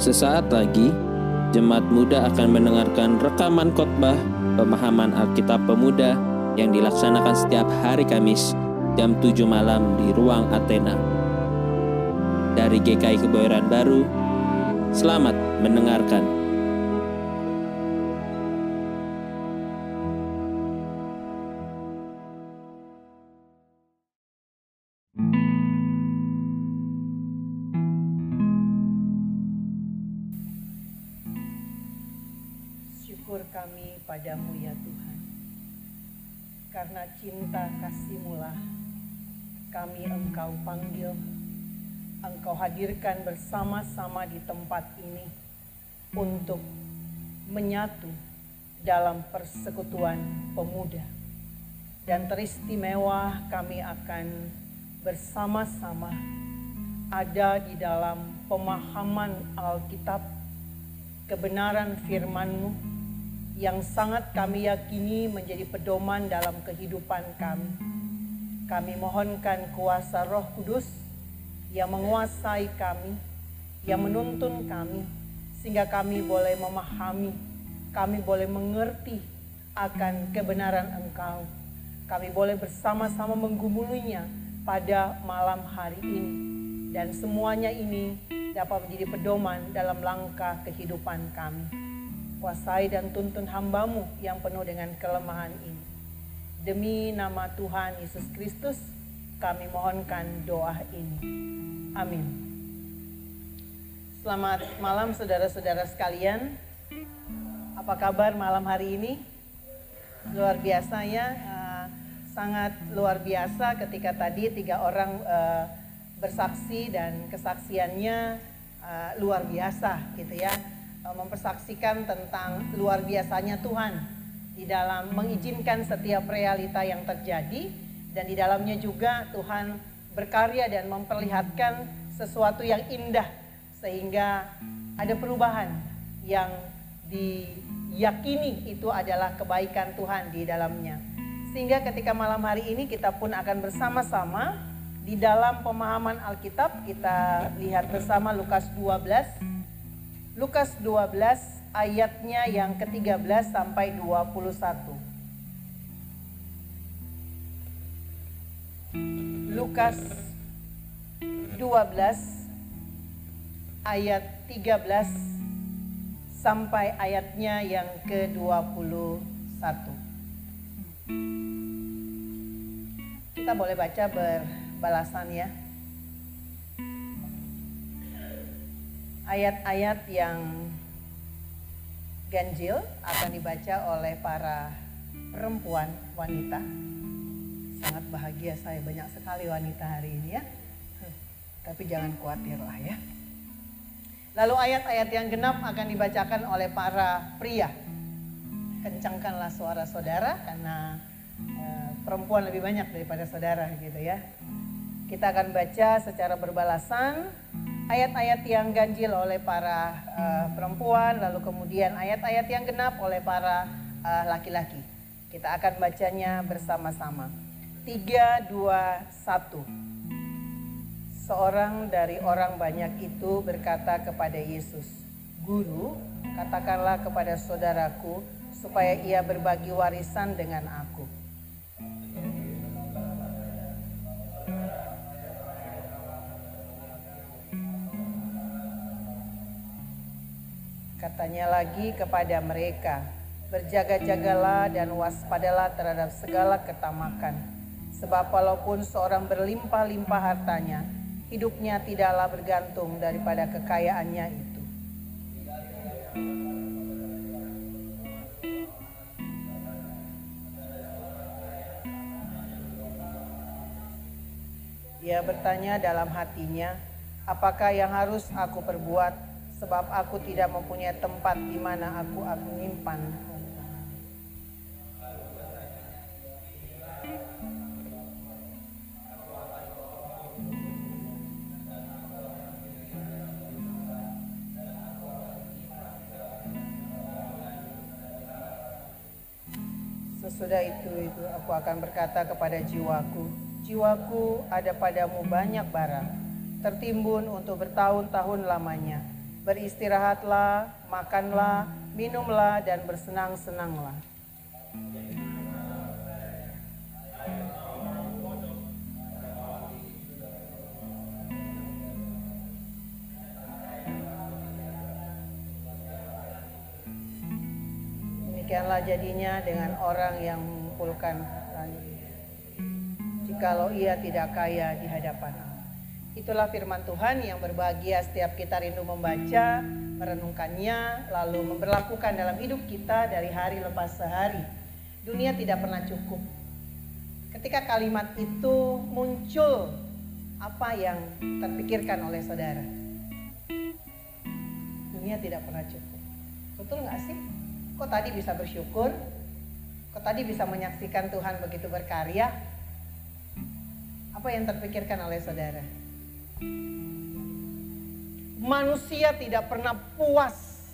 Sesaat lagi, Jemaat Muda akan mendengarkan rekaman khotbah pemahaman Alkitab Pemuda yang dilaksanakan setiap hari Kamis jam 7 malam di Ruang Athena. Dari GKI Kebawiran Baru, selamat mendengarkan. Kami padamu ya Tuhan, karena cinta kasih-Mu-lah kami Engkau panggil, Engkau hadirkan bersama-sama di tempat ini untuk menyatu dalam persekutuan pemuda. Dan teristimewa kami akan bersama-sama ada di dalam pemahaman Alkitab, kebenaran firman-Mu yang sangat kami yakini menjadi pedoman dalam kehidupan kami. Kami mohonkan kuasa Roh Kudus yang menguasai kami, yang menuntun kami, sehingga kami boleh memahami, kami boleh mengerti akan kebenaran Engkau. Kami boleh bersama-sama menggumulinya pada malam hari ini. Dan semuanya ini dapat menjadi pedoman dalam langkah kehidupan kami. Kuasai dan tuntun hamba-Mu yang penuh dengan kelemahan ini. Demi nama Tuhan Yesus Kristus, kami mohonkan doa ini. Amin. Selamat malam saudara-saudara sekalian. Apa kabar malam hari ini? Luar biasa ya, sangat luar biasa ketika tadi 3 orang bersaksi dan kesaksiannya luar biasa gitu ya. Mempersaksikan tentang luar biasanya Tuhan di dalam mengizinkan setiap realita yang terjadi, dan di dalamnya juga Tuhan berkarya dan memperlihatkan sesuatu yang indah sehingga ada perubahan yang diyakini itu adalah kebaikan Tuhan di dalamnya. Sehingga ketika malam hari ini kita pun akan bersama-sama di dalam pemahaman Alkitab. Kita lihat bersama Lukas 12. Lukas 12 ayatnya yang ke-13 sampai 21. Lukas 12 ayat 13 sampai ayatnya yang ke-21. Kita boleh baca berbalasan ya. Ayat-ayat yang ganjil akan dibaca oleh para perempuan wanita. Sangat bahagia saya, banyak sekali wanita hari ini ya. Tapi jangan khawatir lah ya. Lalu ayat-ayat yang genap akan dibacakan oleh para pria. Kencangkanlah suara saudara karena perempuan lebih banyak daripada saudara gitu ya. Kita akan baca secara berbalasan. Ayat-ayat yang ganjil oleh para perempuan, lalu kemudian ayat-ayat yang genap oleh para laki-laki. Kita akan bacanya bersama-sama. 3, 2, 1. Seorang dari orang banyak itu berkata kepada Yesus, "Guru, katakanlah kepada saudaraku supaya ia berbagi warisan dengan aku." Katanya lagi kepada mereka, "Berjaga-jagalah dan waspadalah terhadap segala ketamakan. Sebab walaupun seorang berlimpah-limpah hartanya, hidupnya tidaklah bergantung daripada kekayaannya itu." Ia bertanya dalam hatinya, "Apakah yang harus aku perbuat? Sebab aku tidak mempunyai tempat di mana aku menyimpan." Sesudah itu aku akan berkata kepada jiwaku, "Jiwaku, ada padamu banyak barang, tertimbun untuk bertahun-tahun lamanya. beristirahatlah, makanlah, minumlah, dan bersenang-senanglah. Demikianlah jadinya dengan orang yang mengumpulkan rani, jikalau ia tidak kaya di hadapan Allah. Itulah firman Tuhan yang berbahagia setiap kita rindu membaca, merenungkannya, lalu memberlakukan dalam hidup kita dari hari lepas sehari. Dunia tidak pernah cukup. Ketika kalimat itu muncul, apa yang terpikirkan oleh saudara? Dunia tidak pernah cukup. Betul nggak sih? Kok tadi bisa bersyukur? Kok tadi bisa menyaksikan Tuhan begitu berkarya? Apa yang terpikirkan oleh saudara? Manusia tidak pernah puas.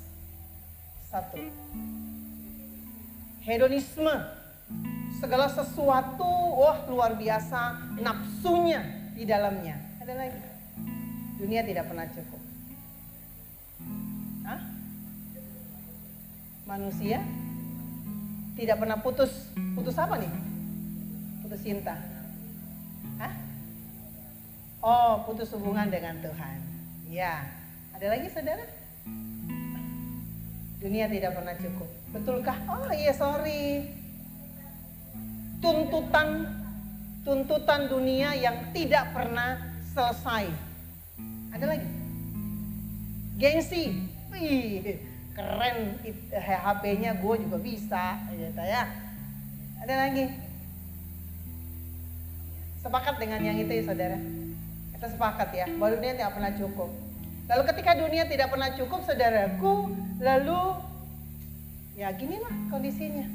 Satu. Hedonisme. Segala sesuatu, wah luar biasa nafsunya di dalamnya. Ada lagi. Dunia tidak pernah cukup. Hah? Manusia tidak pernah putus apa nih? Putus cinta. Hah? Oh, putus hubungan dengan Tuhan. Ya, ada lagi saudara? Dunia tidak pernah cukup. Betulkah? Oh iya, sorry. Tuntutan dunia yang tidak pernah selesai. Ada lagi? Gengsi. Wih, keren HP-nya gue juga bisa gitu ya. Ada lagi? Sepakat dengan yang itu ya saudara? Kita sepakat ya, bahwa dunia tidak pernah cukup. Lalu ketika dunia tidak pernah cukup saudaraku, lalu ya ginilah kondisinya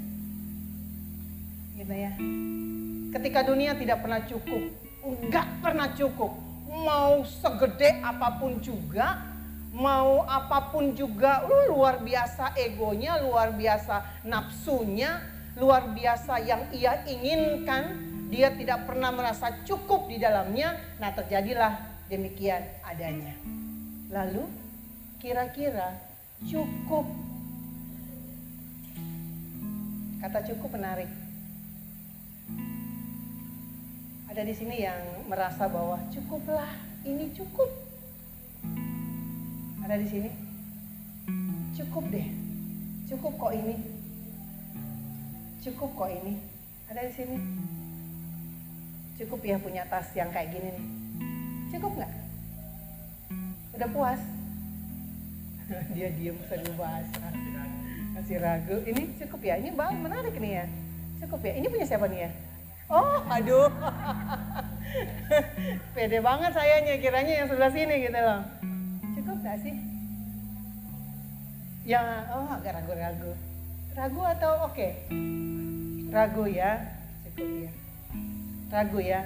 gitu ya. Ketika dunia tidak pernah cukup, enggak pernah cukup, mau segede apapun juga, mau apapun juga, luar biasa egonya, luar biasa nafsunya, luar biasa yang ia inginkan. Dia tidak pernah merasa cukup di dalamnya. Nah, terjadilah demikian adanya. Lalu, kira-kira cukup. Kata cukup menarik. Ada di sini yang merasa bahwa cukuplah, ini cukup. Ada di sini, cukup deh, cukup kok ini, cukup kok ini. Ada di sini, cukup ya punya tas yang kayak gini nih, cukup nggak? Udah puas? Dia diem seru bahasa, masih ragu. Ini cukup ya, ini bang menarik nih ya, cukup ya. Ini punya siapa nih ya? Oh, aduh, pede banget sayanya, kiranya yang sebelah sini gitu loh. Nggak sih? Ya, oh agak ragu-ragu. Ragu atau oke? Okay? Ragu ya, cukup ya. Ragu ya.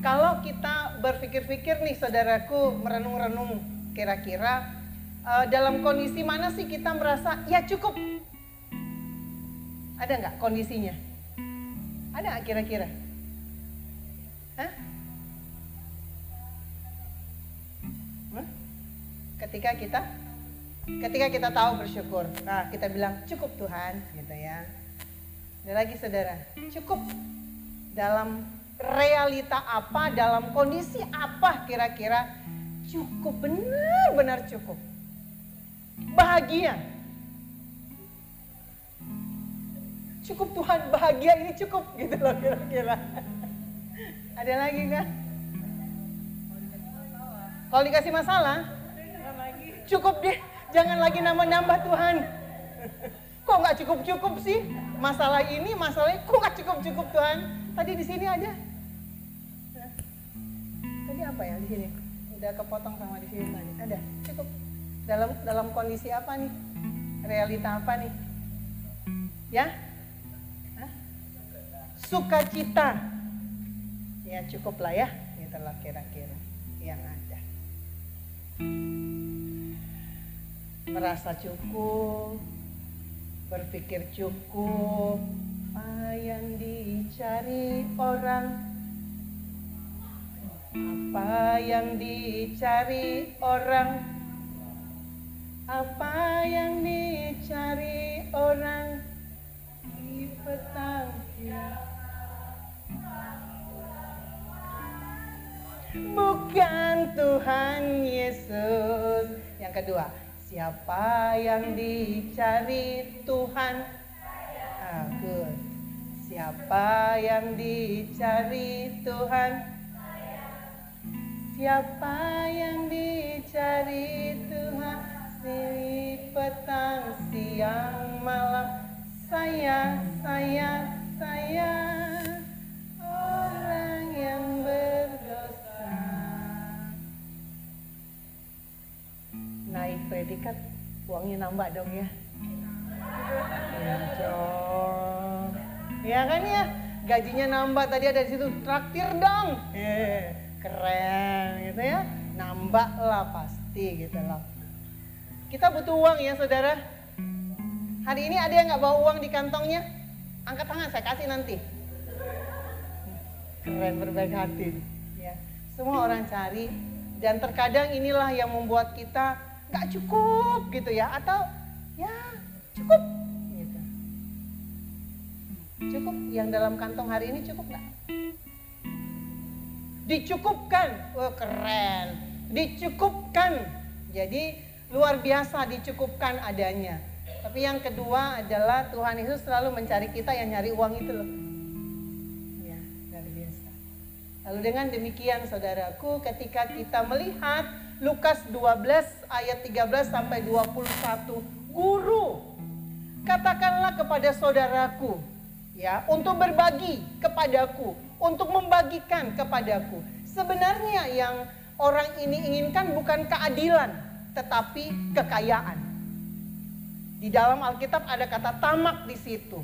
Kalau kita berpikir-pikir nih saudaraku, merenung-renung kira-kira dalam kondisi mana sih kita merasa ya cukup? Ada nggak kondisinya? Ada kira-kira? Hah? Ketika kita tahu bersyukur, nah kita bilang cukup Tuhan, gitu ya. Ada lagi saudara, cukup dalam realita apa, dalam kondisi apa kira-kira cukup, benar-benar cukup. Bahagia. Cukup Tuhan, bahagia ini cukup, gitu loh kira-kira. Ada lagi nggak? Kalau dikasih masalah, cukup deh, jangan lagi nambah-nambah Tuhan. Kok nggak cukup-cukup sih? Masalah ini, masalahnya kok nggak cukup-cukup Tuhan? Tadi di sini ada. Nah, tadi apa ya di sini? Udah kepotong sama di sini tadi. Ada cukup. Dalam kondisi apa nih? Realita apa nih? Ya? Hah? Sukacita. Ya cukup lah ya. Itulah kira-kira yang ada. Merasa cukup, berpikir cukup, apa yang dicari orang Apa yang dicari orang? Apa yang dicari orang di petang? Bukan Tuhan Yesus. Yang kedua, siapa yang dicari Tuhan? Good. Siapa yang dicari Tuhan? Siapa yang dicari Tuhan? Di petang, siang, malam, saya orang yang berdosa. Naik predikat, uangnya nambah dong ya. Encong. Ya kan ya, gajinya nambah, tadi ada di situ traktir dong. Keren gitu ya, nambah lah pasti gitu loh. Kita butuh uang ya saudara. Hari ini ada yang nggak bawa uang di kantongnya? Angkat tangan, saya kasih nanti. Keren, berbaik hati. Ya. Semua orang cari, dan terkadang inilah yang membuat kita nggak cukup gitu ya, atau ya cukup. Gitu. Cukup, yang dalam kantong hari ini cukup nggak? Dicukupkan, wah keren. Dicukupkan, jadi luar biasa dicukupkan adanya. Tapi yang kedua adalah Tuhan Yesus selalu mencari kita yang nyari uang itu loh. Ya, luar biasa. Lalu dengan demikian saudaraku, ketika kita melihat Lukas 12 ayat 13 sampai 21, guru katakanlah kepada saudaraku, ya, untuk berbagi kepadaku, untuk membagikan kepadaku. Sebenarnya yang orang ini inginkan bukan keadilan, tetapi kekayaan. Di dalam Alkitab ada kata tamak di situ.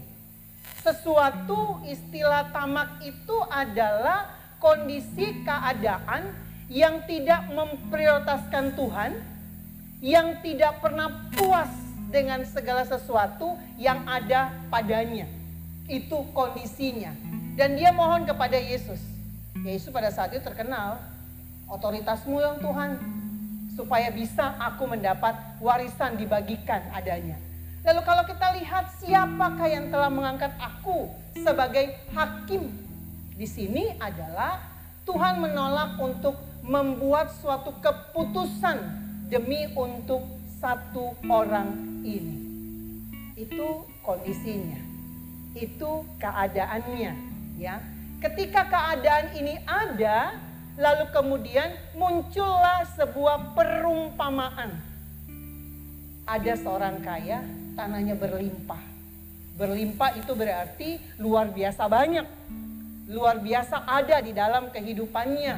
Sesuatu, istilah tamak itu adalah kondisi keadaan yang tidak memprioritaskan Tuhan, yang tidak pernah puas dengan segala sesuatu yang ada padanya. Itu kondisinya. Dan dia mohon kepada Yesus. Yesus pada saat itu terkenal, otoritasmu yang Tuhan, supaya bisa aku mendapat warisan dibagikan adanya. Lalu kalau kita lihat siapakah yang telah mengangkat aku sebagai hakim, di sini adalah Tuhan menolak untuk membuat suatu keputusan demi untuk satu orang ini. Itu kondisinya, itu keadaannya ya. Ketika keadaan ini ada, lalu kemudian muncullah sebuah perumpamaan. Ada seorang kaya, tanahnya berlimpah. Berlimpah itu berarti luar biasa banyak. Luar biasa ada di dalam kehidupannya.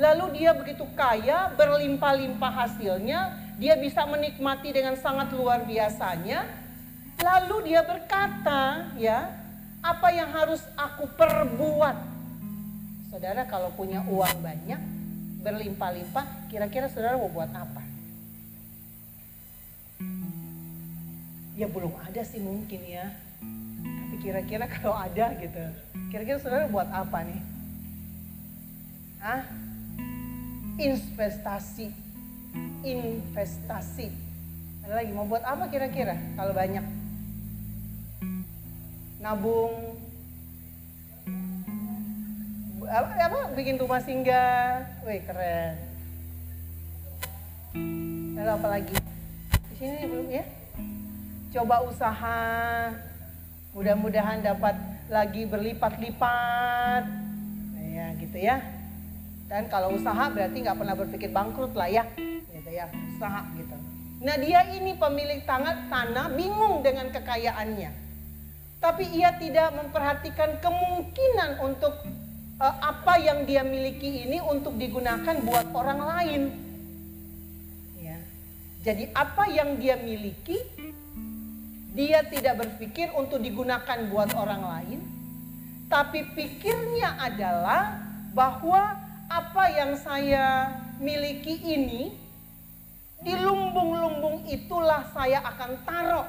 Lalu dia begitu kaya, berlimpah-limpah hasilnya. Dia bisa menikmati dengan sangat luar biasanya. Lalu dia berkata, ya, apa yang harus aku perbuat? Saudara kalau punya uang banyak, berlimpah-limpah, kira-kira saudara mau buat apa? Ya belum ada sih mungkin ya. Tapi kira-kira kalau ada gitu, kira-kira saudara buat apa nih? Hah? Investasi. Investasi. Ada lagi, mau buat apa kira-kira kalau banyak? Nabung. Apa bikin rumah singgah, wih keren. Lalu apa lagi? Di sini belum ya? Coba usaha, mudah-mudahan dapat lagi berlipat-lipat, nah, ya gitu ya. Dan kalau usaha berarti nggak pernah berpikir bangkrut lah ya, gitu ya, usaha gitu. Nah dia ini pemilik tanah bingung dengan kekayaannya, tapi ia tidak memperhatikan kemungkinan untuk apa yang dia miliki ini untuk digunakan buat orang lain. Ya. Jadi apa yang dia miliki, dia tidak berpikir untuk digunakan buat orang lain. Tapi pikirnya adalah bahwa apa yang saya miliki ini, di lumbung-lumbung itulah saya akan taruh.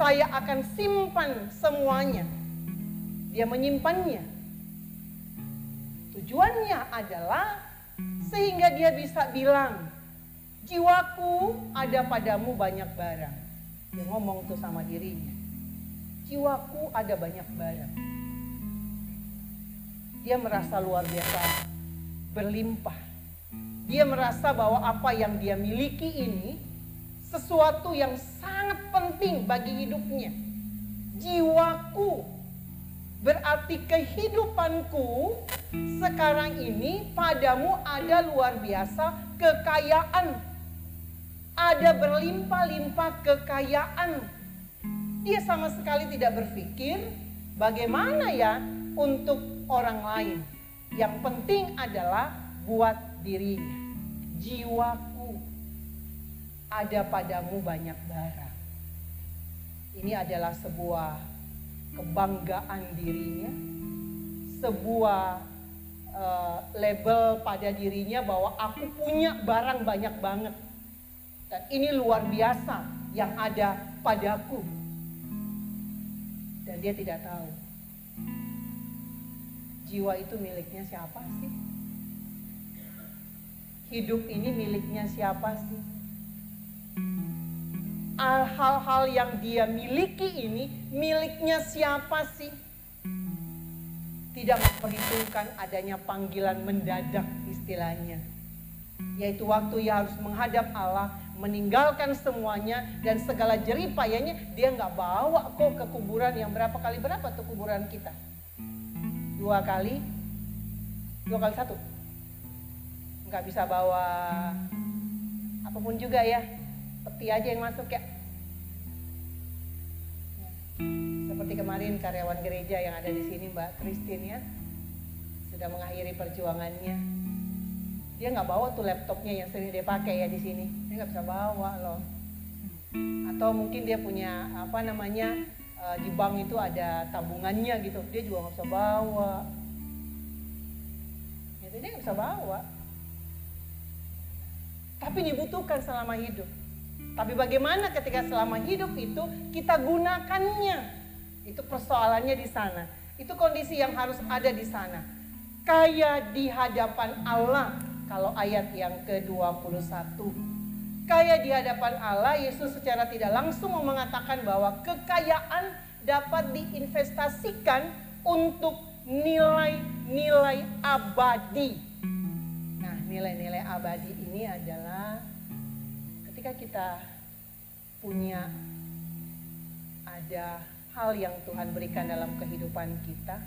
Saya akan simpan semuanya. Dia menyimpannya. Tujuannya adalah sehingga dia bisa bilang, jiwaku ada padamu banyak barang. Dia ngomong tuh sama dirinya, jiwaku ada banyak barang. Dia merasa luar biasa berlimpah. Dia merasa bahwa apa yang dia miliki ini sesuatu yang sangat penting bagi hidupnya. Jiwaku berarti kehidupanku sekarang ini padamu ada luar biasa kekayaan. Ada berlimpah-limpah kekayaan. Dia sama sekali tidak berpikir bagaimana ya untuk orang lain. Yang penting adalah buat dirinya. Jiwaku ada padamu banyak barang. Ini adalah sebuah kebanggaan dirinya. Sebuah label pada dirinya bahwa aku punya barang banyak banget. Dan ini luar biasa yang ada padaku. Dan dia tidak tahu jiwa itu miliknya siapa sih? Hidup ini miliknya siapa sih? Hal-hal yang dia miliki ini miliknya siapa sih? Tidak memperhitungkan adanya panggilan mendadak istilahnya. Yaitu waktu ia harus menghadap Allah, meninggalkan semuanya dan segala jeripayanya dia nggak bawa kok ke kuburan yang berapa tuh kuburan kita? Dua kali satu. Nggak bisa bawa apapun juga ya. Peti aja yang masuk ya. Seperti kemarin karyawan gereja yang ada di sini Mbak Christine ya. Sudah mengakhiri perjuangannya. Dia nggak bawa tuh laptopnya yang sering dia pakai ya di sini. Dia nggak bisa bawa loh. Atau mungkin dia punya di bank itu ada tabungannya gitu, dia juga nggak bisa bawa. Jadi dia nggak bisa bawa. Tapi dibutuhkan selama hidup. Tapi bagaimana ketika selama hidup itu kita gunakannya? Itu persoalannya di sana. Itu kondisi yang harus ada di sana. Kaya di hadapan Allah, kalau ayat yang ke-21. Kaya di hadapan Allah, Yesus secara tidak langsung mengatakan bahwa kekayaan dapat diinvestasikan untuk nilai-nilai abadi. Nah, nilai-nilai abadi ini adalah ketika kita punya ada hal yang Tuhan berikan dalam kehidupan kita,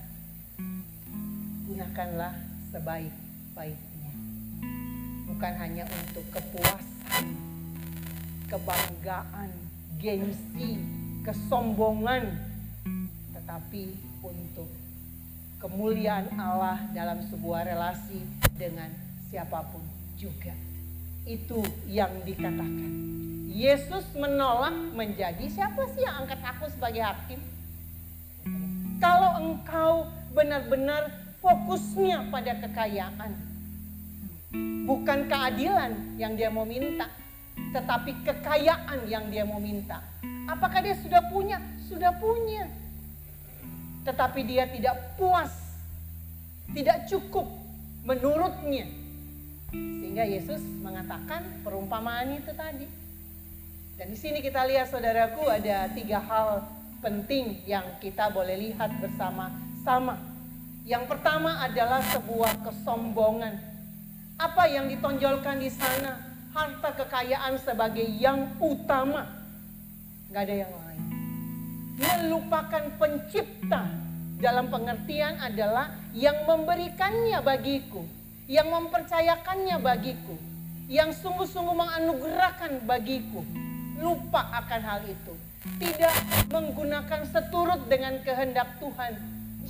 gunakanlah sebaik-baiknya. Bukan hanya untuk kepuasan, kebanggaan, gengsi, kesombongan, tetapi untuk kemuliaan Allah dalam sebuah relasi dengan siapapun juga. Itu yang dikatakan. Yesus menolak menjadi siapa sih yang angkat aku sebagai hakim? Kalau engkau benar-benar fokusnya pada kekayaan, bukan keadilan yang dia mau minta, tetapi kekayaan yang dia mau minta. Apakah dia sudah punya? Sudah punya. Tetapi dia tidak puas. Tidak cukup menurutnya. Sehingga Yesus mengatakan perumpamaan itu tadi. Dan di sini kita lihat saudaraku ada 3 hal penting yang kita boleh lihat bersama-sama. Yang pertama adalah sebuah kesombongan. Apa yang ditonjolkan di sana? Harta kekayaan sebagai yang utama. Nggak ada yang lain. Melupakan pencipta dalam pengertian adalah yang memberikannya bagiku. Yang mempercayakannya bagiku. Yang sungguh-sungguh menganugerahkan bagiku. Lupa akan hal itu. Tidak menggunakan seturut dengan kehendak Tuhan.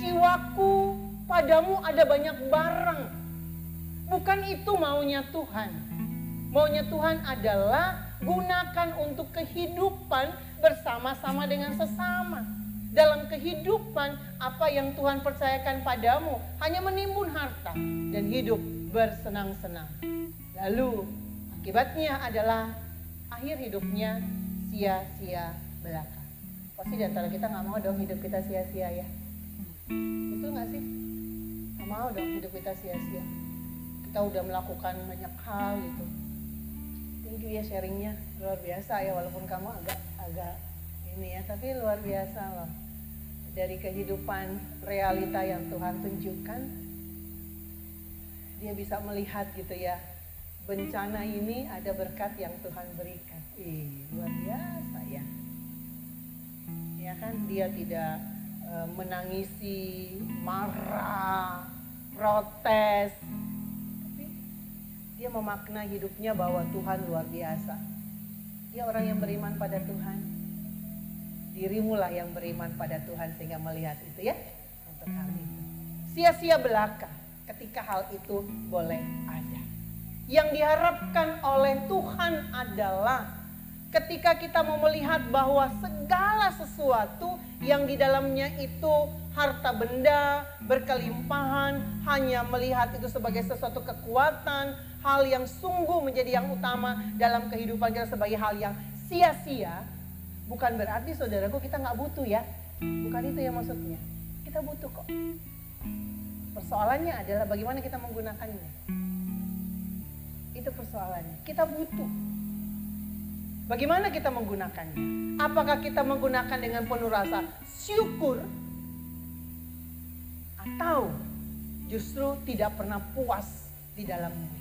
Jiwaku padamu ada banyak barang. Bukan itu maunya Tuhan. Maunya Tuhan adalah gunakan untuk kehidupan bersama-sama dengan sesama. Dalam kehidupan apa yang Tuhan percayakan padamu hanya menimbun harta dan hidup bersenang-senang. Lalu akibatnya adalah akhir hidupnya sia-sia belaka. Pasti di antara kita nggak mau dong hidup kita sia-sia ya. Betul nggak sih? Nggak mau dong hidup kita sia-sia. Kita udah melakukan banyak hal gitu. Thank you ya sharingnya, luar biasa ya, walaupun kamu agak ini ya, tapi luar biasa loh. Dari kehidupan realita yang Tuhan tunjukkan, dia bisa melihat gitu ya, bencana ini ada berkat yang Tuhan berikan. Luar biasa ya. Ya kan, dia tidak menangisi, marah, protes. Tapi dia memaknai hidupnya bahwa Tuhan luar biasa. Dia orang yang beriman pada Tuhan. Dirimulah yang beriman pada Tuhan sehingga melihat itu ya. Untuk hal itu. Sia-sia belaka ketika hal itu boleh ada. Yang diharapkan oleh Tuhan adalah ketika kita mau melihat bahwa segala sesuatu yang di dalamnya itu harta benda, berkelimpahan, hanya melihat itu sebagai sesuatu kekuatan, hal yang sungguh menjadi yang utama dalam kehidupan kita sebagai hal yang sia-sia. Bukan berarti saudaraku kita nggak butuh ya, bukan itu ya maksudnya. Kita butuh kok. Persoalannya adalah bagaimana kita menggunakannya. Itu persoalannya, kita butuh. Bagaimana kita menggunakannya? Apakah kita menggunakan dengan penuh rasa syukur? Atau justru tidak pernah puas di dalamnya?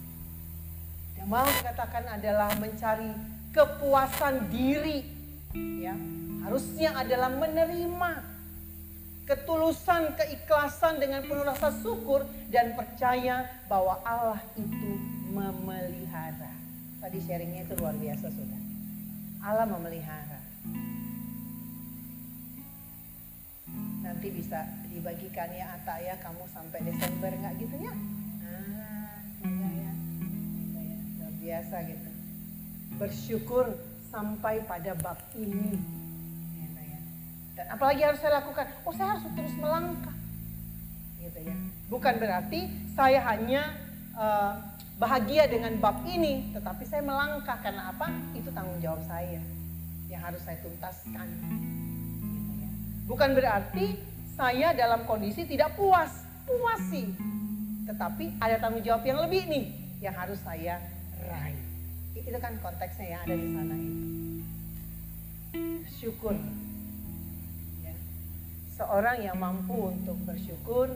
Yang mau dikatakan adalah mencari kepuasan diri. Ya, harusnya adalah menerima ketulusan, keikhlasan dengan penuh rasa syukur dan percaya bahwa Allah itu memelihara. Tadi sharingnya itu luar biasa sudah. Allah memelihara. Nanti bisa dibagikan ya Atta ya, kamu sampai Desember nggak gitu ya? Enggak ya, luar biasa gitu. Bersyukur sampai pada bab ini. Dan apalagi harus saya lakukan, saya harus terus melangkah gitu ya. Bukan berarti saya hanya bahagia dengan bab ini, tetapi saya melangkah karena apa? Itu tanggung jawab saya yang harus saya tuntaskan gitu ya. Bukan berarti saya dalam kondisi tidak puas sih, tetapi ada tanggung jawab yang lebih nih yang harus saya raih. Itu kan konteksnya yang ada di sana itu. Syukur. Seorang yang mampu untuk bersyukur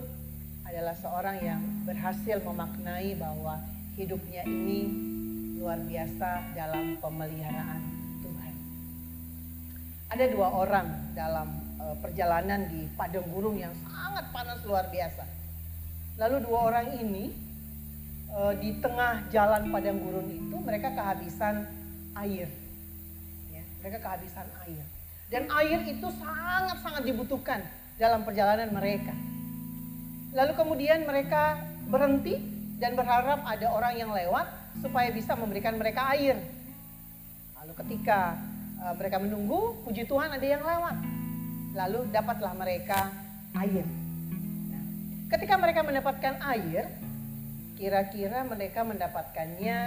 adalah seorang yang berhasil memaknai bahwa hidupnya ini luar biasa dalam pemeliharaan Tuhan. Ada dua orang dalam perjalanan di padang gurun yang sangat panas luar biasa. Lalu dua orang ini di tengah jalan padang gurun itu mereka kehabisan air. Ya, mereka kehabisan air. Dan air itu sangat-sangat dibutuhkan dalam perjalanan mereka. Lalu kemudian mereka berhenti dan berharap ada orang yang lewat supaya bisa memberikan mereka air. Lalu ketika mereka menunggu, puji Tuhan ada yang lewat. Lalu dapatlah mereka air. Nah, ketika mereka mendapatkan air, kira-kira mereka mendapatkannya,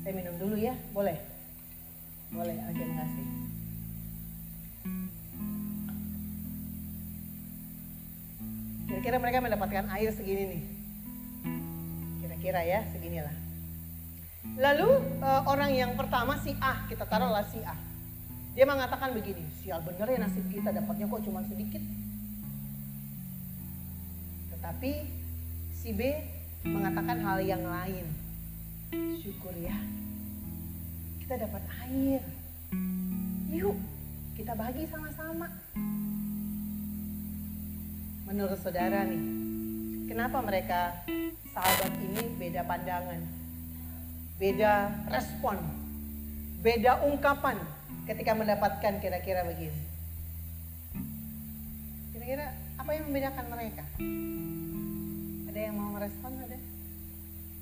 saya minum dulu ya, boleh? Boleh, oke, makasih. Kira-kira mereka mendapatkan air segini nih. Kira-kira ya, seginilah. Lalu orang yang pertama si A, kita taruhlah si A. Dia mengatakan begini, sial bener ya nasib kita dapatnya kok cuma sedikit. Tetapi si B mengatakan hal yang lain. Syukur ya, kita dapat air. Yuk, kita bagi sama-sama. Menurut saudara nih, kenapa mereka sahabat ini beda pandangan, beda respon, beda ungkapan ketika mendapatkan kira-kira begini? Kira-kira apa yang membedakan mereka? Ada yang mau merespon? Ada?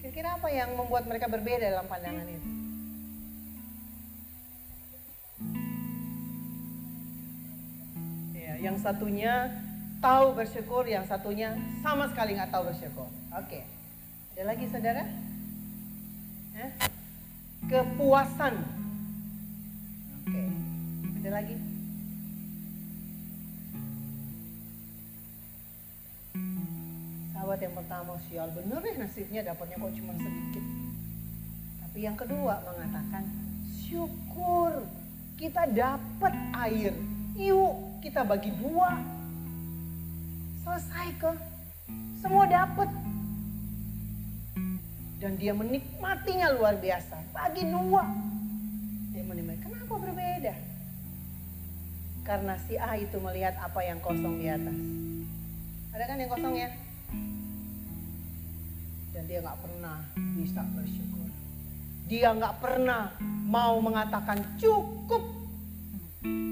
Kira-kira apa yang membuat mereka berbeda dalam pandangan itu? Ya, yang satunya tahu bersyukur, yang satunya sama sekali nggak tahu bersyukur. Oke, ada lagi saudara? Kepuasan. Oke, ada lagi? Sahabat buat yang pertama, sial bener nih nasibnya dapatnya kok cuma sedikit. Tapi yang kedua mengatakan, syukur kita dapat air, yuk kita bagi dua. Selesai ke, semua dapat. Dan dia menikmatinya luar biasa, bagi dua. Dia menikmati, kenapa berbeda? Karena si A itu melihat apa yang kosong di atas. Ada kan yang kosong ya? Dan dia nggak pernah bisa bersyukur. Dia nggak pernah mau mengatakan cukup.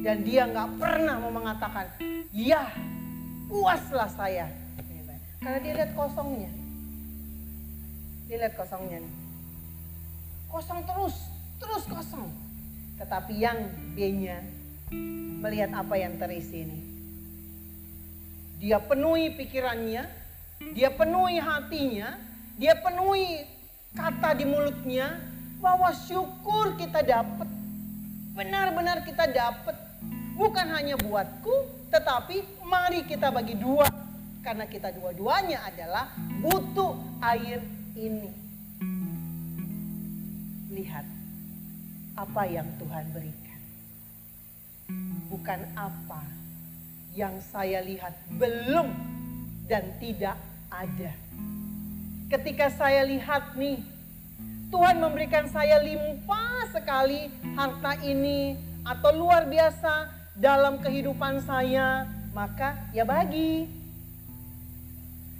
Dan dia nggak pernah mau mengatakan, ya puaslah saya. Karena dia lihat kosongnya. Dia lihat kosongnya nih. Kosong terus kosong. Tetapi yang B-nya melihat apa yang terisi ini. Dia penuhi pikirannya, dia penuhi hatinya, dia penuhi kata di mulutnya bahwa syukur kita dapat. Benar-benar kita dapat. Bukan hanya buatku, tetapi mari kita bagi dua. Karena kita dua-duanya adalah butuh air ini. Lihat apa yang Tuhan berikan, bukan apa yang saya lihat belum dan tidak ada. Ketika saya lihat nih, Tuhan memberikan saya limpah sekali harta ini atau luar biasa dalam kehidupan saya, maka ya bagi.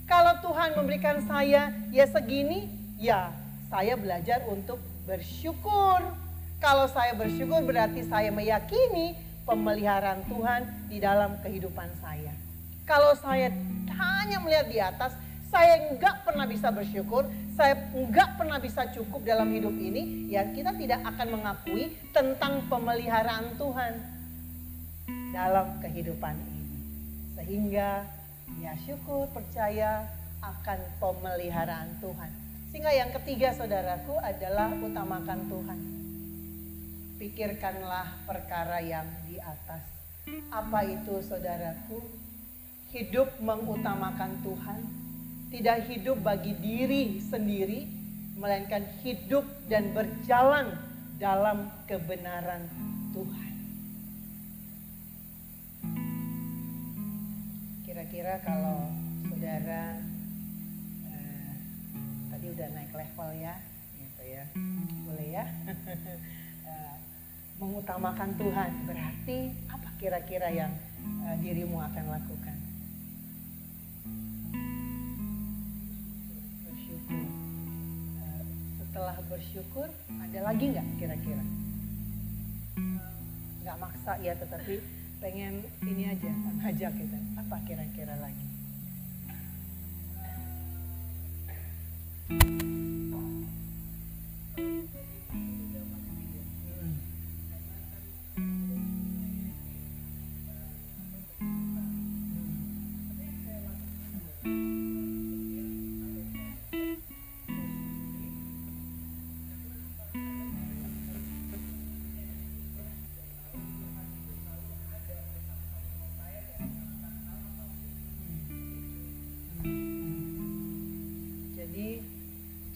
Kalau Tuhan memberikan saya ya segini, ya saya belajar untuk bersyukur. Kalau saya bersyukur berarti saya meyakini pemeliharaan Tuhan di dalam kehidupan saya. Kalau saya hanya melihat di atas, saya nggak pernah bisa bersyukur, saya nggak pernah bisa cukup dalam hidup ini, ya kita tidak akan mengakui tentang pemeliharaan Tuhan dalam kehidupan ini. Sehingga ya syukur, percaya akan pemeliharaan Tuhan. Sehingga yang ketiga saudaraku adalah utamakan Tuhan. Pikirkanlah perkara yang di atas. Apa itu saudaraku? Hidup mengutamakan Tuhan. Tidak hidup bagi diri sendiri, melainkan hidup dan berjalan dalam kebenaran Tuhan. Kira-kira kalau saudara tadi udah naik level ya, gitu ya, boleh ya. Mengutamakan Tuhan berarti apa kira-kira yang dirimu akan lakukan? Bersyukur. Setelah bersyukur ada lagi nggak kira-kira? Nggak maksa ya, tetapi pengen ini aja, ngajak kita. Apa kira-kira lagi?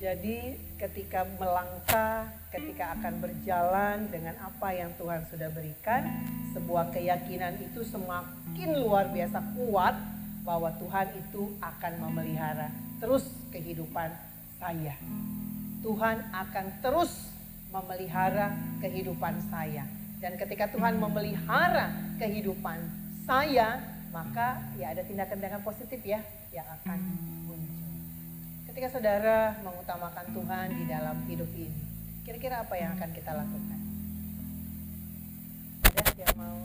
Jadi ketika melangkah, ketika akan berjalan dengan apa yang Tuhan sudah berikan, sebuah keyakinan itu semakin luar biasa kuat bahwa Tuhan itu akan memelihara terus kehidupan saya. Tuhan akan terus memelihara kehidupan saya. Dan ketika Tuhan memelihara kehidupan saya, maka ya ada tindakan-tindakan positif ya yang akan muncul. Ketika saudara mengutamakan Tuhan di dalam hidup ini, kira-kira apa yang akan kita lakukan? Ada yang mau?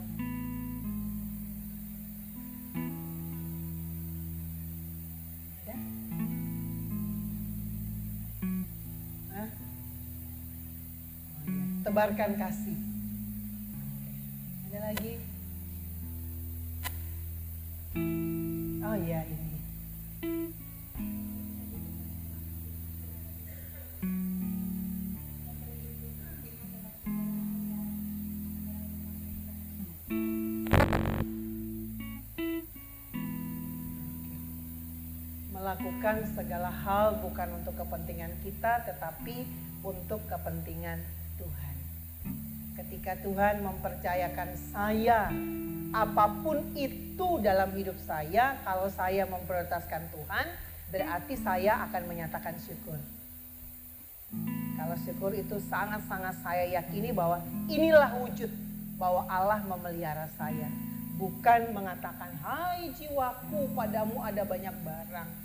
Ada? Hah? Tebarkan kasih. Ada lagi? Oh iya ini. melakukan segala hal bukan untuk kepentingan kita, tetapi untuk kepentingan Tuhan. Ketika Tuhan mempercayakan saya, apapun itu dalam hidup saya, kalau saya memprioritaskan Tuhan, berarti saya akan menyatakan syukur. Kalau syukur itu sangat-sangat saya yakini bahwa inilah wujud bahwa Allah memelihara saya. Bukan mengatakan, hai jiwaku padamu ada banyak barang.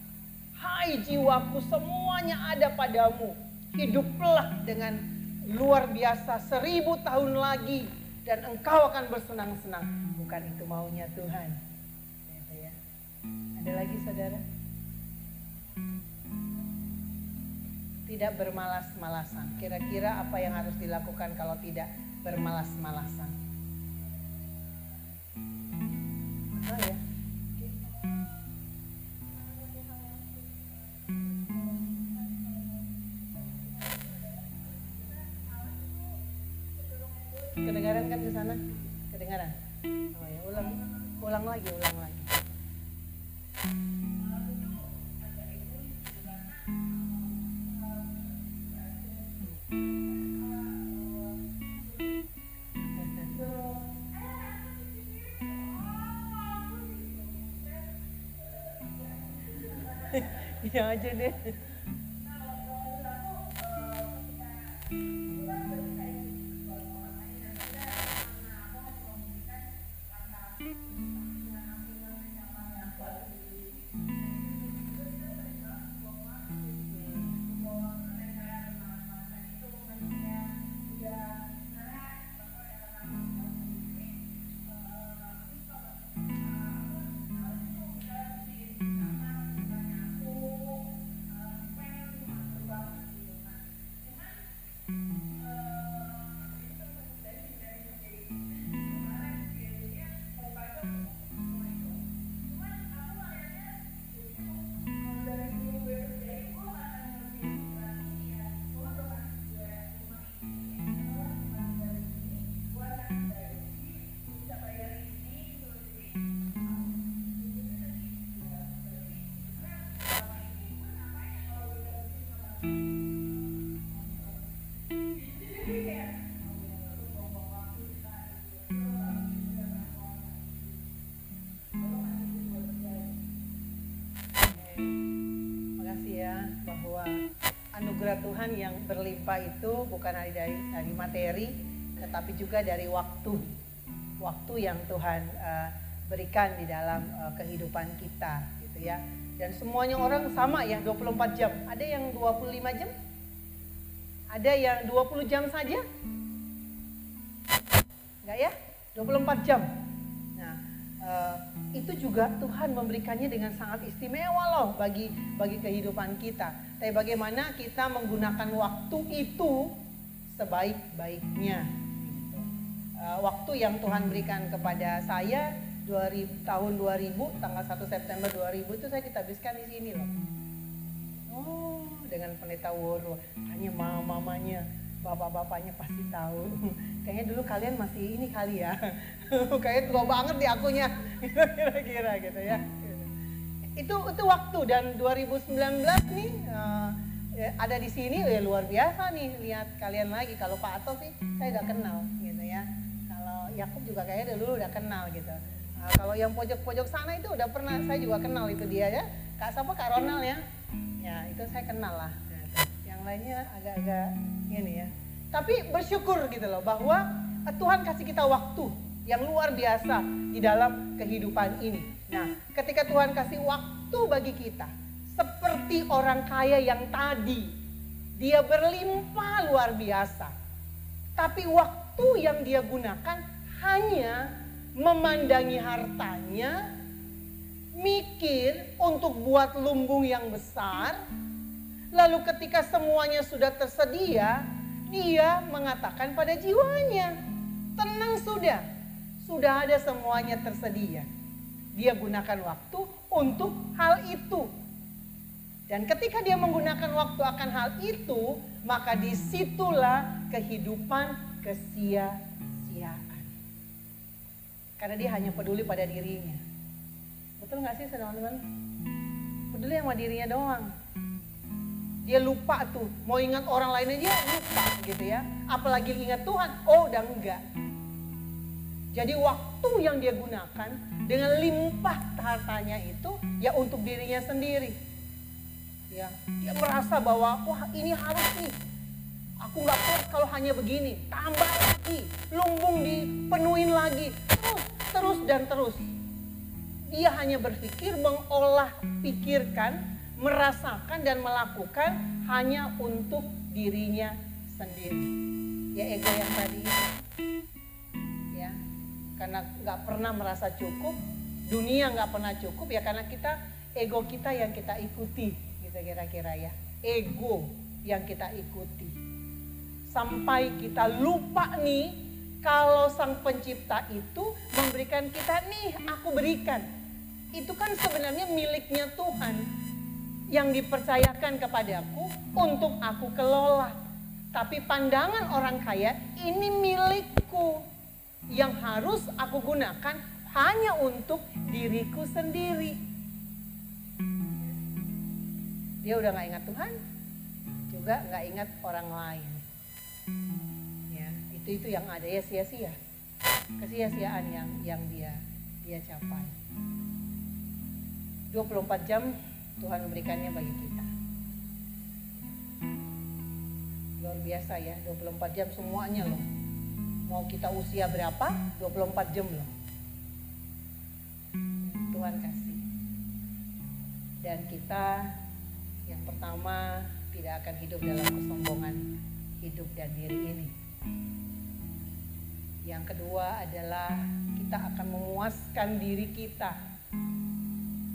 Hai jiwaku semuanya ada padamu. Hiduplah dengan luar biasa 1000 tahun lagi. Dan engkau akan bersenang-senang. Bukan itu maunya Tuhan. Ada lagi saudara? Tidak bermalas-malasan. Kira-kira apa yang harus dilakukan kalau tidak bermalas-malasan? Oh ya. Kedengaran kan di sana? Kedengaran? Oh ya, ulang lagi. Ya aja deh. Anugerah Tuhan yang berlimpah itu bukan dari materi, tetapi juga dari waktu yang Tuhan berikan di dalam kehidupan kita, gitu ya. Dan semuanya orang sama ya, 24 jam. Ada yang 25 jam? Ada yang 20 jam saja? Enggak ya? 24 jam. Nah, itu juga Tuhan memberikannya dengan sangat istimewa loh bagi kehidupan kita. Tapi bagaimana kita menggunakan waktu itu sebaik-baiknya. Waktu yang Tuhan berikan kepada saya tahun 2000, tanggal 1 September 2000 itu saya ditabiskan di sini loh. Oh, dengan Pendeta Woro, hanya mama-mamanya, bapak-bapaknya pasti tahu. Kayaknya dulu kalian masih ini kali ya. Kayaknya tua banget di akunya, kira-kira gitu ya. Itu waktu. Dan 2019 nih ada di sini, ya luar biasa nih lihat kalian lagi. Kalau Pak Ato sih saya udah kenal gitu ya. Kalau Yaakob juga kayaknya dulu udah kenal gitu. Kalau yang pojok-pojok sana itu udah pernah saya juga kenal, itu dia ya. Kak Ronald ya. Ya itu saya kenal lah. Yang lainnya agak-agak ini ya. Tapi bersyukur gitu loh bahwa Tuhan kasih kita waktu yang luar biasa di dalam kehidupan ini. Nah, ketika Tuhan kasih waktu bagi kita, seperti orang kaya yang tadi, dia berlimpah luar biasa. Tapi waktu yang dia gunakan hanya memandangi hartanya, mikir untuk buat lumbung yang besar. Lalu ketika semuanya sudah tersedia, dia mengatakan pada jiwanya, tenang sudah ada semuanya tersedia. Dia gunakan waktu untuk hal itu. Dan ketika dia menggunakan waktu akan hal itu, maka disitulah kehidupan kesia-siaan. Karena dia hanya peduli pada dirinya. Betul nggak sih teman-teman? peduli sama dirinya doang. Dia lupa tuh, mau ingat orang lain aja lupa gitu ya. Apalagi ingat Tuhan, oh udah enggak. Jadi waktu yang dia gunakan dengan limpah hartanya itu ya untuk dirinya sendiri. Ya, dia merasa bahwa wah ini harus nih. Aku nggak puas kalau hanya begini, tambah lagi, lumbung dipenuhin lagi, terus. Dia hanya berpikir, mengolah, pikirkan, merasakan dan melakukan hanya untuk dirinya sendiri. Ya ego yang tadi itu. Ya, karena nggak pernah merasa cukup, dunia nggak pernah cukup ya karena kita ego kita yang kita ikuti, gitu kira-kira ya. Ego yang kita ikuti. Sampai kita lupa nih kalau sang pencipta itu memberikan kita nih aku berikan. Itu kan sebenarnya miliknya Tuhan yang dipercayakan kepadaku untuk aku kelola. Tapi pandangan orang kaya ini milikku yang harus aku gunakan hanya untuk diriku sendiri. Dia udah gak ingat Tuhan, juga gak ingat orang lain. Ya, itu yang ada ya sia-sia. Kesia-siaan yang dia capai. 24 jam Tuhan memberikannya bagi kita. Luar biasa ya, 24 jam semuanya loh. Mau kita usia berapa, 24 jam loh. Tuhan kasih. Dan kita yang pertama tidak akan hidup dalam kesombongan hidup dan diri ini. Yang kedua adalah kita akan memuaskan diri kita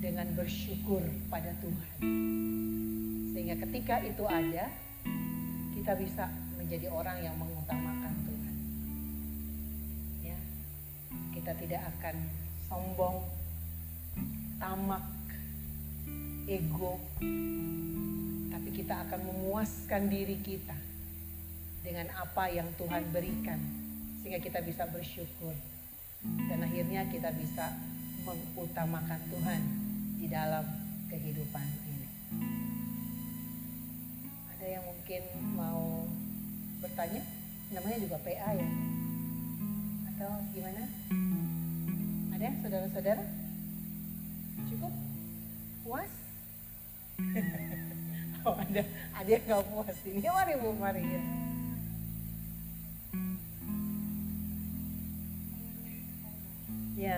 dengan bersyukur pada Tuhan. Sehingga ketika itu ada, kita bisa menjadi orang yang mengutamakan Tuhan. Ya, kita tidak akan sombong, tamak, ego, tapi kita akan memuaskan diri kita dengan apa yang Tuhan berikan, sehingga kita bisa bersyukur dan akhirnya kita bisa mengutamakan Tuhan di dalam kehidupan ini. Ada yang mungkin mau bertanya, namanya juga PA ya, atau gimana? Ada saudara-saudara? Cukup? Puas? Oh, ada yang gak puas ini, mari Bu Maria. Ya.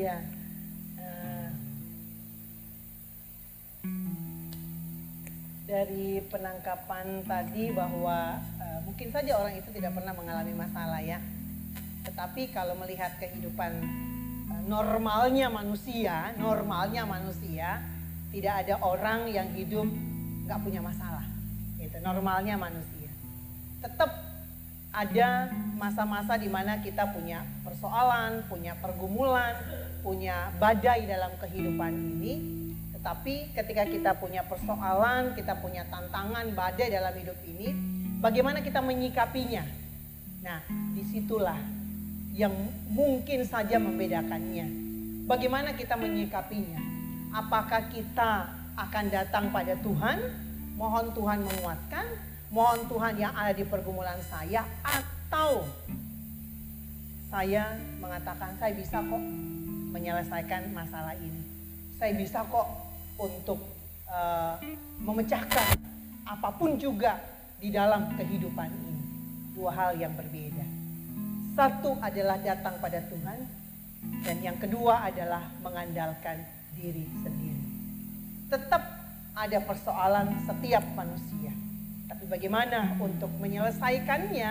Iya, dari penangkapan tadi bahwa mungkin saja orang itu tidak pernah mengalami masalah ya. Tetapi kalau melihat kehidupan normalnya manusia, tidak ada orang yang hidup nggak punya masalah. Gitu. Normalnya manusia, tetap ada masa-masa di mana kita punya persoalan, punya pergumulan, punya badai dalam kehidupan ini. Tetapi ketika kita punya persoalan, kita punya tantangan, badai dalam hidup ini, bagaimana kita menyikapinya? Nah, disitulah yang mungkin saja membedakannya. Bagaimana kita menyikapinya? Apakah kita akan datang pada Tuhan, mohon Tuhan menguatkan, Mohon Tuhan yang ada di pergumulan saya, atau saya mengatakan saya bisa kok menyelesaikan masalah ini. Saya bisa kok untuk memecahkan apapun juga di dalam kehidupan ini. Dua hal yang berbeda. Satu adalah datang pada Tuhan, dan yang kedua adalah mengandalkan diri sendiri. Tetap ada persoalan setiap manusia, tapi bagaimana untuk menyelesaikannya,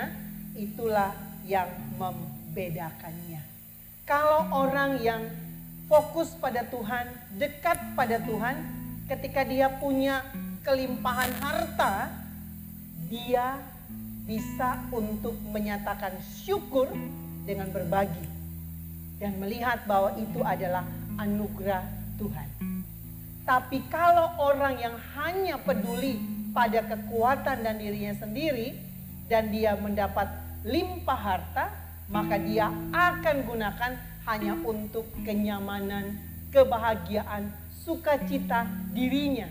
itulah yang membedakannya. Kalau orang yang fokus pada Tuhan, dekat pada Tuhan, ketika dia punya kelimpahan harta, dia bisa untuk menyatakan syukur dengan berbagi dan melihat bahwa itu adalah anugerah Tuhan. Tapi kalau orang yang hanya peduli pada kekuatan dan dirinya sendiri, dan dia mendapat limpah harta, maka dia akan gunakan hanya untuk kenyamanan, kebahagiaan, sukacita dirinya.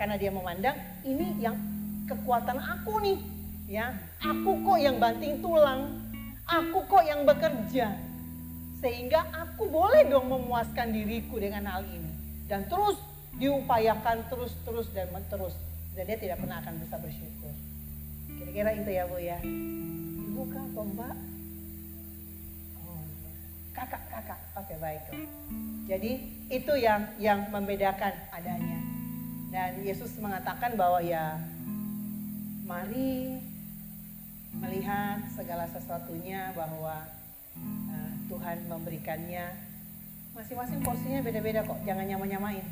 Karena dia memandang ini yang kekuatan aku nih, ya, aku kok yang banting tulang, aku kok yang bekerja, sehingga aku boleh dong memuaskan diriku dengan hal ini. Dan terus diupayakan terus dan menerus, dan dia tidak pernah akan bisa bersyukur. Kira-kira itu ya Bu ya. Ibu kah atau Mbak? Oh, kakak. Oke, baik. Jadi itu yang membedakan adanya. Dan Yesus mengatakan bahwa ya, mari melihat segala sesuatunya bahwa Tuhan memberikannya. Masing-masing porsinya beda-beda kok, jangan nyamain-nyamain.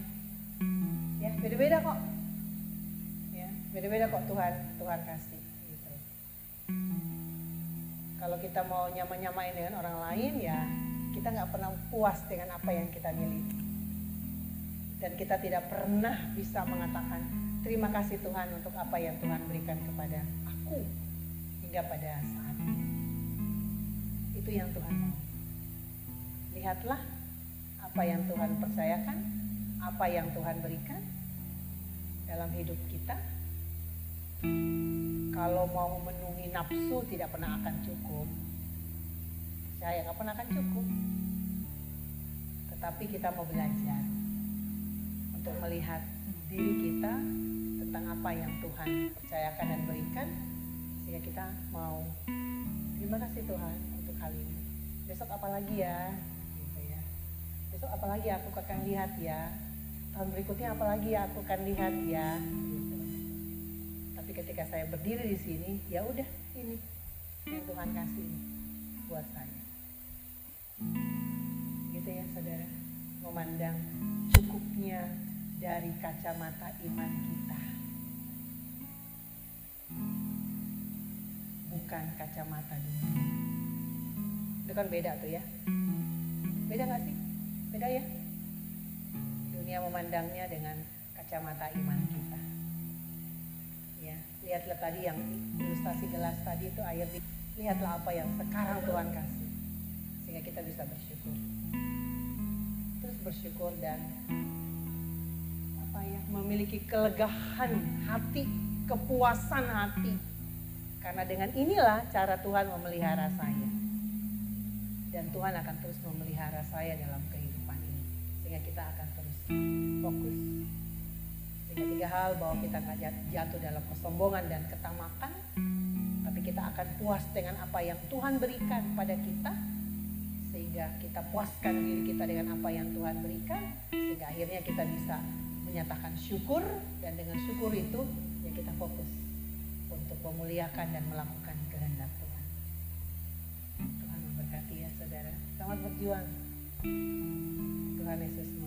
Ya, beda-beda kok. Ya, beda-beda kok Tuhan kasih gitu. Kalau kita mau nyamain-nyamain dengan orang lain, ya kita nggak pernah puas dengan apa yang kita miliki. Dan kita tidak pernah bisa mengatakan terima kasih Tuhan untuk apa yang Tuhan berikan kepada aku hingga pada saat ini. Itu yang Tuhan mau. Lihatlah apa yang Tuhan percayakan, apa yang Tuhan berikan dalam hidup kita. Kalau mau memenuhi nafsu tidak pernah akan cukup. Percaya nggak pernah akan cukup. Tetapi kita mau belajar untuk melihat diri kita tentang apa yang Tuhan percayakan dan berikan, sehingga kita mau terima kasih Tuhan untuk kali ini. Besok apa lagi ya, gitu ya. Besok apa lagi aku akan lihat ya. Tahun berikutnya apa lagi ya aku akan lihat ya. Gitu. Tapi ketika saya berdiri di sini, ya udah ini yang Tuhan kasih ini buat saya. Gitu ya saudara, memandang cukupnya dari kacamata iman kita, bukan kacamata dunia. Itu kan beda tuh ya. Beda gak sih? Beda ya. Dunia memandangnya dengan kacamata iman kita. Ya, lihatlah tadi yang ilustrasi gelas tadi itu air. Lihatlah apa yang sekarang Tuhan kasih, sehingga kita bisa bersyukur. Terus bersyukur dan memiliki kelegahan hati, kepuasan hati. Karena dengan inilah cara Tuhan memelihara saya. Dan Tuhan akan terus memelihara saya dalam kehidupan ini. Sehingga kita akan terus fokus. Sehingga tiga hal, bahwa kita gak jatuh dalam kesombongan dan ketamakan. Tapi kita akan puas dengan apa yang Tuhan berikan pada kita. Sehingga kita puaskan diri kita dengan apa yang Tuhan berikan. Sehingga akhirnya kita bisa menyatakan syukur, dan dengan syukur itu ya kita fokus untuk memuliakan dan melakukan kehendak Tuhan. Tuhan memberkati ya saudara. Selamat berjuang. Tuhan Yesus.